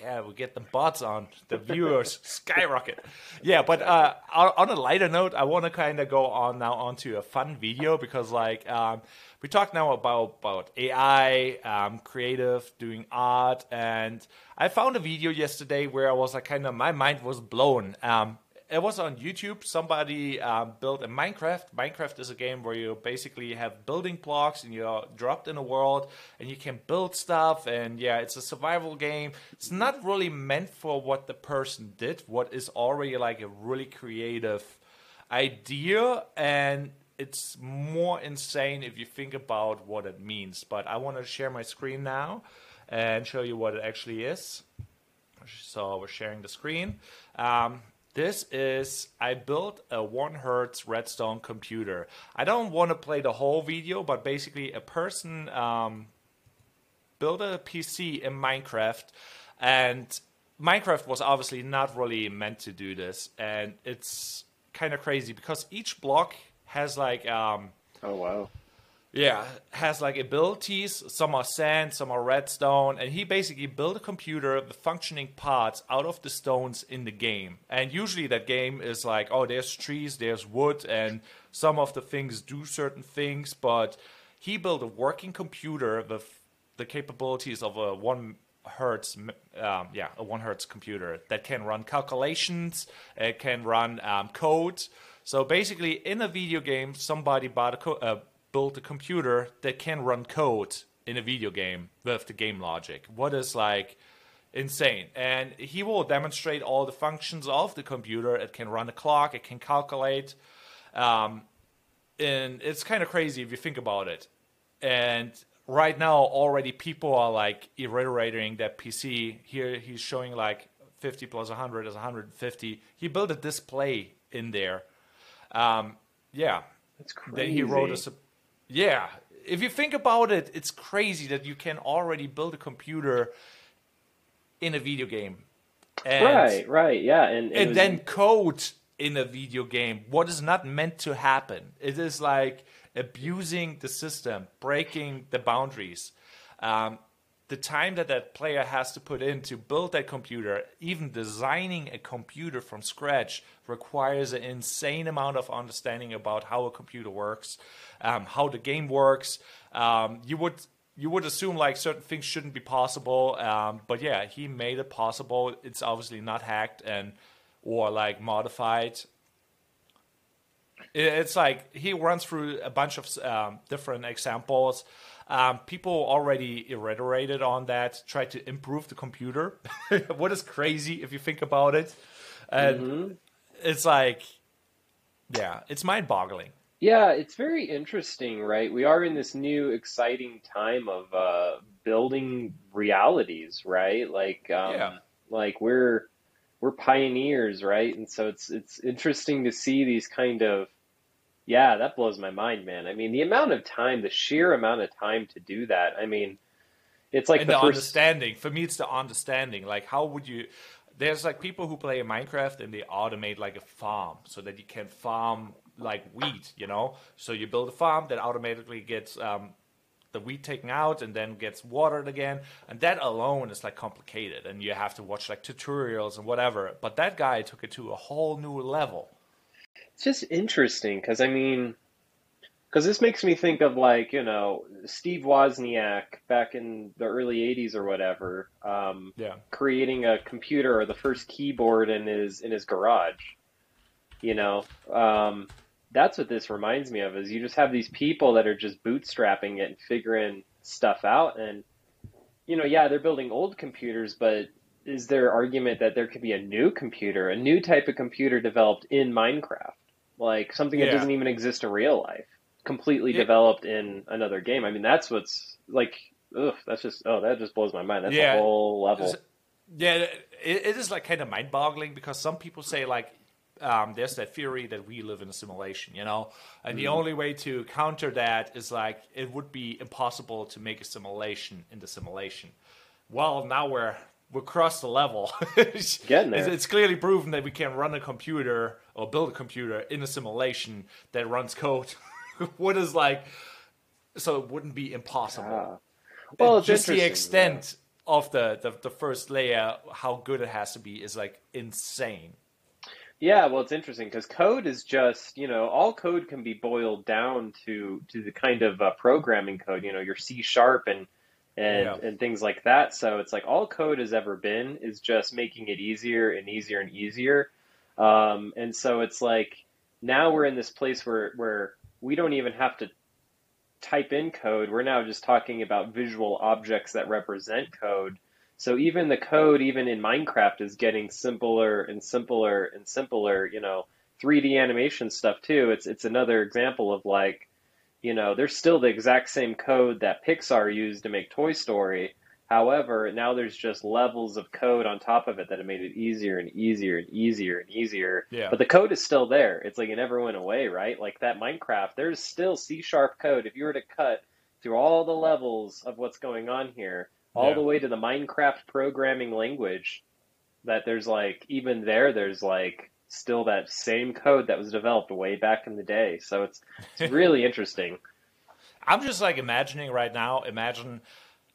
yeah, we get the bots on, the viewers skyrocket. Yeah, but uh, on a lighter note, I want to kind of go on now onto a fun video because, like, um, we talked now about, about A I, um, creative, doing art, and I found a video yesterday where I was like kind of, my mind was blown. Um, it was on YouTube. Somebody um, built a Minecraft. Minecraft is a game where you basically have building blocks and you're dropped in a world and you can build stuff. And yeah, it's a survival game. It's not really meant for what the person did, what is already like a really creative idea. And it's more insane if you think about what it means. But I want to share my screen now and show you what it actually is. So we're sharing the screen. Um, This is, I built a one hertz Redstone computer. I don't want to play the whole video, but basically a person um, built a P C in Minecraft, and Minecraft was obviously not really meant to do this. And it's kind of crazy because each block has like... Um, oh, wow. Yeah, has like abilities. Some are sand, some are redstone, and he basically built a computer with functioning parts out of the stones in the game. And usually that game is like, oh, there's trees, there's wood, and some of the things do certain things, but he built a working computer with the capabilities of a one hertz um, yeah, a one hertz computer that can run calculations, it can run um, code. So basically in a video game, somebody bought a co- uh, built a computer that can run code in a video game with the game logic. What is like insane. And he will demonstrate all the functions of the computer. It can run a clock, it can calculate. Um, and it's kind of crazy if you think about it. And right now already people are like iterating that P C. Here he's showing like fifty plus one hundred is one hundred fifty. He built a display in there. Um, yeah. That's crazy. Then he wrote a... Sub- Yeah, if you think about it, it's crazy that you can already build a computer in a video game. And, right, right, yeah. And, and, and then in- code in a video game. What is not meant to happen? It is like abusing the system, breaking the boundaries. Um, the time that that player has to put in to build that computer, even designing a computer from scratch, requires an insane amount of understanding about how a computer works, um, how the game works. Um, you would you would assume like certain things shouldn't be possible, um, but yeah, he made it possible. It's obviously not hacked and or like modified. It's like he runs through a bunch of um, different examples. Um, people already iterated on that, tried to improve the computer. What is crazy if you think about it? And mm-hmm. it's like, yeah, it's mind-boggling. Yeah, it's very interesting, right? We are in this new exciting time of uh, building realities, right? Like, um, yeah. like we're we're pioneers, right? And so it's it's interesting to see these kind of. Yeah, that blows my mind, man. I mean, the amount of time, the sheer amount of time to do that. I mean, it's like and the, the first... understanding. For me, it's the understanding. Like, how would you... There's, like, people who play Minecraft and they automate, like, a farm so that you can farm like weed, you know? So you build a farm that automatically gets um, the weed taken out and then gets watered again. And that alone is like complicated, and you have to watch like tutorials and whatever. But that guy took it to a whole new level. It's just interesting because, I mean, because this makes me think of, like, you know, Steve Wozniak back in the early eighties or whatever, um, yeah. creating a computer or the first keyboard in his in his garage. You know, um, that's what this reminds me of, is you just have these people that are just bootstrapping it and figuring stuff out. And, you know, yeah, they're building old computers, but is there argument that there could be a new computer, a new type of computer developed in Minecraft? Like something that yeah. doesn't even exist in real life. completely yeah. developed in another game. I mean, that's what's like, ugh, that's just, oh, that just blows my mind. That's yeah. a whole level. It's, yeah, it, it is like kind of mind boggling because some people say like, um, there's that theory that we live in a simulation, you know, and mm. the only way to counter that is like, it would be impossible to make a simulation in the simulation. Well, now we're, we're across the level. Getting there. It's, it's clearly proven that we can run a computer or build a computer in a simulation that runs code. What is like, so it wouldn't be impossible. Yeah. Well, it's just the extent yeah. of the, the the first layer, how good it has to be, is like insane. Yeah, well, it's interesting because code is just, you know, all code can be boiled down to to the kind of uh, programming code, you know, your C sharp and and yeah. and things like that. So it's like all code has ever been is just making it easier and easier and easier. Um, and so it's like now we're in this place where where we don't even have to type in code. We're now just talking about visual objects that represent code. So even the code, even in Minecraft, is getting simpler and simpler and simpler, you know, three D animation stuff too. It's, it's another example of like, you know, there's still the exact same code that Pixar used to make Toy Story. However, now there's just levels of code on top of it that have made it easier and easier and easier and easier. Yeah. But the code is still there. It's like it never went away, right? Like that Minecraft, there's still C sharp code. If you were to cut through all the levels of what's going on here, all yeah. the way to the Minecraft programming language, that there's like, even there, there's like still that same code that was developed way back in the day. So it's, it's really interesting. I'm just like imagining right now, imagine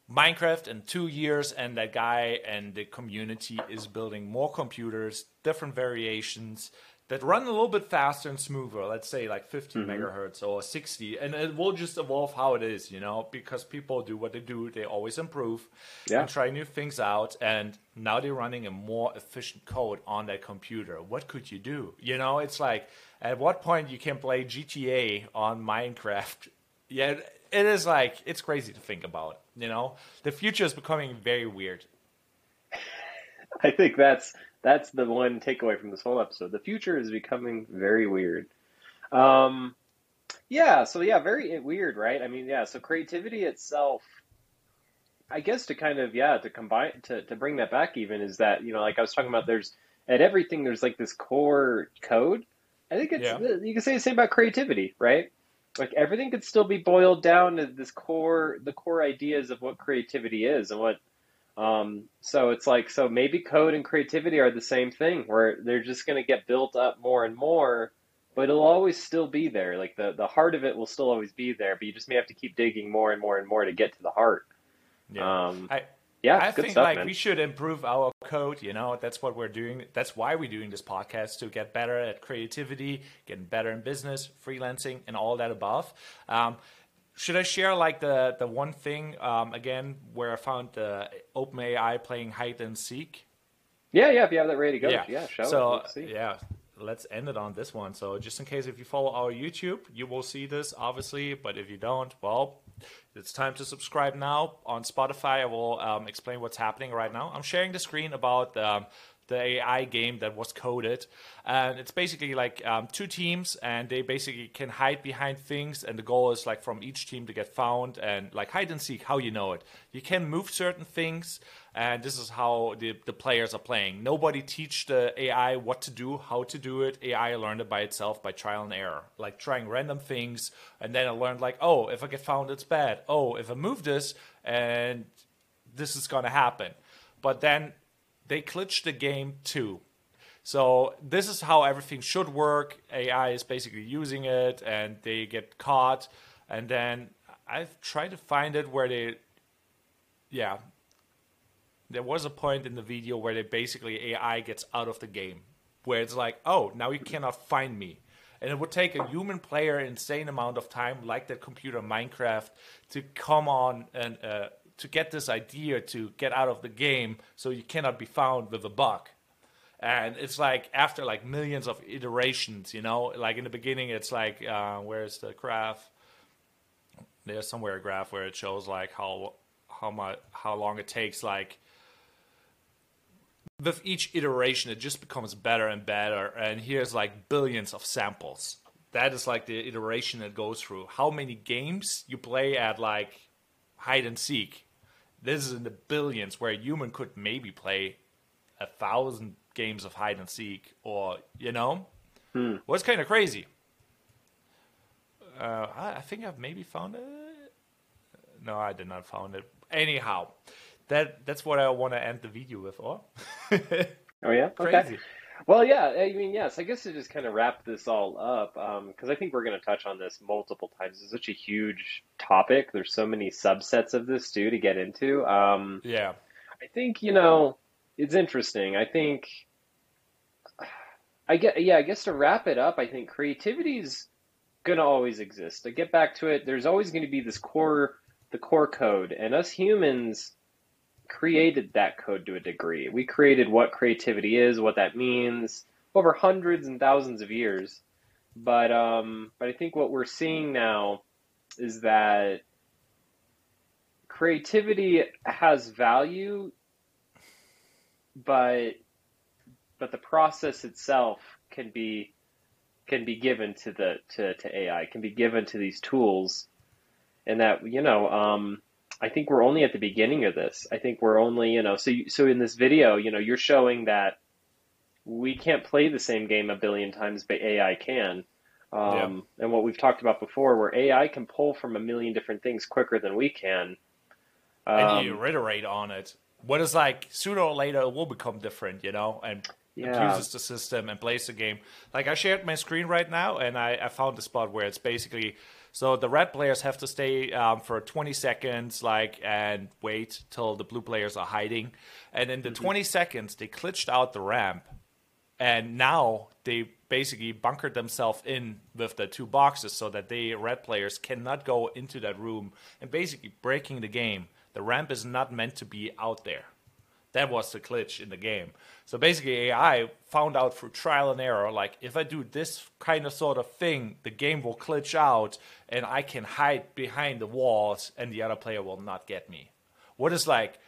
Minecraft in two years and that guy and the community is building more computers, different variations that run a little bit faster and smoother, let's say like fifty mm-hmm. megahertz or sixty, and it will just evolve how it is, you know, because people do what they do, they always improve yeah. and try new things out, and now they're running a more efficient code on that computer. What could you do? You know, it's like at what point you can play G T A on Minecraft. Yeah, it is like, it's crazy to think about, you know? The future is becoming very weird. I think that's that's the one takeaway from this whole episode. The future is becoming very weird. Um, yeah, so yeah, very weird, right? I mean, yeah, so creativity itself, I guess to kind of, yeah, to combine, to, to bring that back even is that, you know, like I was talking about, there's, at everything, there's like this core code. I think it's, yeah. you can say the same about creativity, right? Like everything could still be boiled down to this core, the core ideas of what creativity is and what, um, so it's like, so maybe code and creativity are the same thing where they're just going to get built up more and more, but it'll always still be there. Like the, the heart of it will still always be there, but you just may have to keep digging more and more and more to get to the heart. Yeah. Um, I, yeah, I think stuff, like man. we should improve our code, you know, that's what we're doing. That's why we're doing this podcast, to get better at creativity, getting better in business, freelancing, and all that above. Um, should I share like the, the one thing, um, again, where I found the OpenAI playing hide and seek? Yeah, yeah, if you have that ready to go. Yeah, yeah shall so, we? Let's see. Yeah, let's end it on this one. So just in case if you follow our YouTube, you will see this, obviously, but if you don't, well, it's time to subscribe now. On Spotify, I will um, explain what's happening right now. I'm sharing the screen about um, the A I game that was coded. And it's basically like um, two teams, and they basically can hide behind things. And the goal is like from each team to get found and like hide and seek, how you know it. You can move certain things, and this is how the, the players are playing. Nobody teach the A I what to do, how to do it. A I learned it by itself by trial and error, like trying random things. And then I learned like, oh, if I get found, it's bad. Oh, if I move this, and this is going to happen. But then they glitched the game too. So this is how everything should work. A I is basically using it and they get caught. And then I've tried to find it where they, yeah, there was a point in the video where they basically A I gets out of the game, where it's like, oh, now you cannot find me. And it would take a human player an insane amount of time, like that computer Minecraft, to come on and uh, to get this idea to get out of the game so you cannot be found with a bug. And it's like after like millions of iterations, you know, like in the beginning, it's like, uh, where's the graph? There's somewhere a graph where it shows like how how much how long it takes. Like with each iteration, it just becomes better and better. And here's like billions of samples. That is like the iteration it goes through. How many games you play at like hide and seek? This is in the billions, where a human could maybe play a thousand games of hide and seek, or you know, hmm. Well, it's kind of crazy. Uh, I think I've maybe found it. No, I did not found it. Anyhow, that that's what I want to end the video with. Or oh yeah, crazy. Okay. Well, yeah. I mean, yes. I guess to just kind of wrap this all up, because um, I think we're going to touch on this multiple times. It's such a huge topic. There's so many subsets of this too to get into. Um, yeah. I think you know it's interesting. I think. I get yeah. I guess to wrap it up, I think creativity's going to always exist. To get back to it, there's always going to be this core, the core code, and us humans created that code to a degree. We created what creativity is, what that means, over hundreds and thousands of years. But um, but I think what we're seeing now is that creativity has value, but but the process itself can be. can be given to the to, to A I, can be given to these tools. And that, you know, um, I think we're only at the beginning of this. I think we're only, you know, so you, so in this video, you know, you're showing that we can't play the same game a billion times, but A I can. Um, yeah. And what we've talked about before, where A I can pull from a million different things quicker than we can. Um, and you iterate on it. What is like, sooner or later, it will become different, you know, and yeah. Abuses the system and plays the game. Like I shared my screen right now, and I, I found the spot where it's basically so the red players have to stay um, for twenty seconds, like, and wait till the blue players are hiding. And in the mm-hmm. twenty seconds, they glitched out the ramp, and now they basically bunkered themselves in with the two boxes so that the red players cannot go into that room and basically breaking the game. The ramp is not meant to be out there. That was the glitch in the game. So basically A I found out through trial and error, like if I do this kind of sort of thing, the game will glitch out and I can hide behind the walls and the other player will not get me. What is like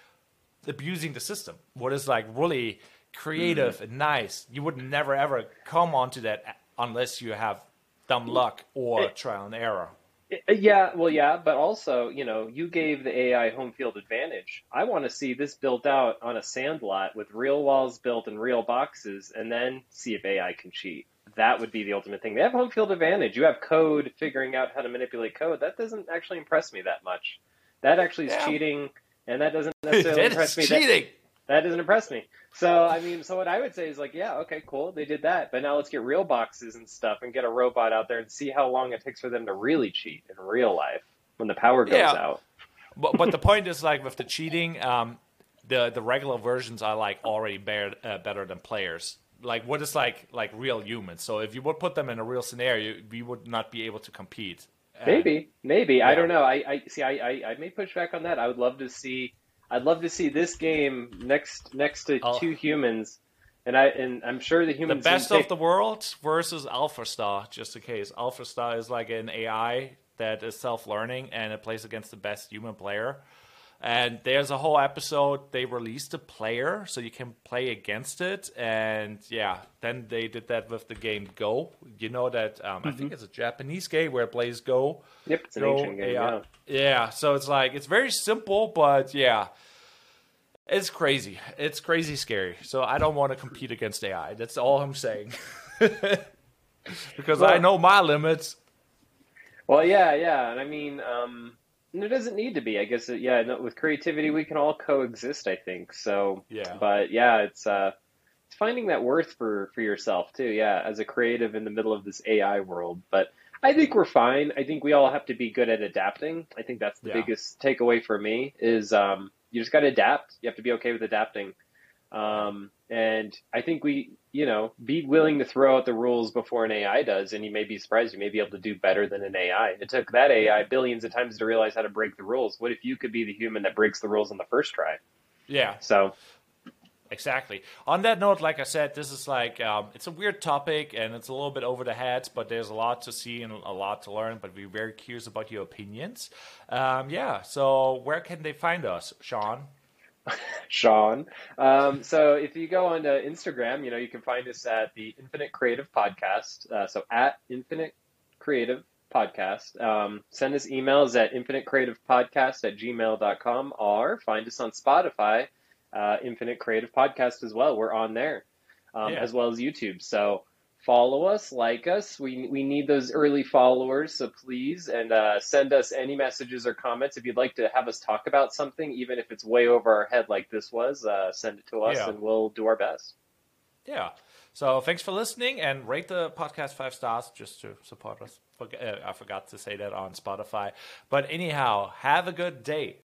abusing the system? What is like really creative mm-hmm. and nice? You would never ever come onto that unless you have dumb luck or it, trial and error. It, yeah, well, yeah, but also, you know, you gave the A I home field advantage. I want to see this built out on a sand lot with real walls built and real boxes, and then see if A I can cheat. That would be the ultimate thing. They have home field advantage. You have code, figuring out how to manipulate code. That doesn't actually impress me that much. That actually is yeah. cheating, and that doesn't necessarily that impress me. Cheating. That, that doesn't impress me. So, I mean, so what I would say is like, yeah, okay, cool. They did that. But now let's get real boxes and stuff and get a robot out there and see how long it takes for them to really cheat in real life when the power goes yeah. out. But but the point is, like, with the cheating, um, the, the regular versions are, like, already bear, uh, better than players. Like, what is, like, like real humans? So if you would put them in a real scenario, we would not be able to compete. And, maybe. Maybe. Yeah. I don't know. I, I see, I, I, I may push back on that. I would love to see... I'd love to see this game next next to oh. two humans, and I and I'm sure the humans. The best take... of the world versus Alpha Star, just in case. Alpha Star is like an A I that is self-learning, and it plays against the best human player. And there's a whole episode they released a player, so you can play against it. And yeah, then they did that with the game Go. You know that um, mm-hmm. I think it's a Japanese game where it plays Go. Yep, it's Go, an ancient game. Yeah. yeah, so it's like it's very simple, but yeah, it's crazy. It's crazy scary. So I don't want to compete against A I. That's all I'm saying, because well, I know my limits. Well, yeah, yeah, and I mean. Um... And it doesn't need to be, I guess. Yeah, no, with creativity, we can all coexist, I think. So, yeah. But yeah, it's uh, finding that worth for, for yourself too. Yeah. As a creative in the middle of this A I world, but I think we're fine. I think we all have to be good at adapting. I think that's the yeah. biggest takeaway for me is, um, you just got to adapt. You have to be okay with adapting. Um, and I think we, you know, be willing to throw out the rules before an A I does. And you may be surprised. You may be able to do better than an A I. It took that A I billions of times to realize how to break the rules. What if you could be the human that breaks the rules on the first try? Yeah. So exactly. On that note, like I said, this is like, um, it's a weird topic and it's a little bit over the head, but there's a lot to see and a lot to learn, but we're very curious about your opinions. Um, yeah. So where can they find us, Sean? Sean. Um, so if you go on to Instagram, you know, you can find us at the Infinite Creative Podcast. Uh, so at Infinite Creative Podcast. Um, send us emails at infinite creative podcast at gmail dot com or find us on Spotify. Uh, Infinite Creative Podcast as well. We're on there, um, yeah. as well as YouTube. So follow us, like us. We we need those early followers, so please, and uh, send us any messages or comments. If you'd like to have us talk about something, even if it's way over our head like this was, uh, send it to us yeah. and we'll do our best. Yeah. So thanks for listening and rate the podcast five stars just to support us. I forgot to say that on Spotify. But anyhow, have a good day.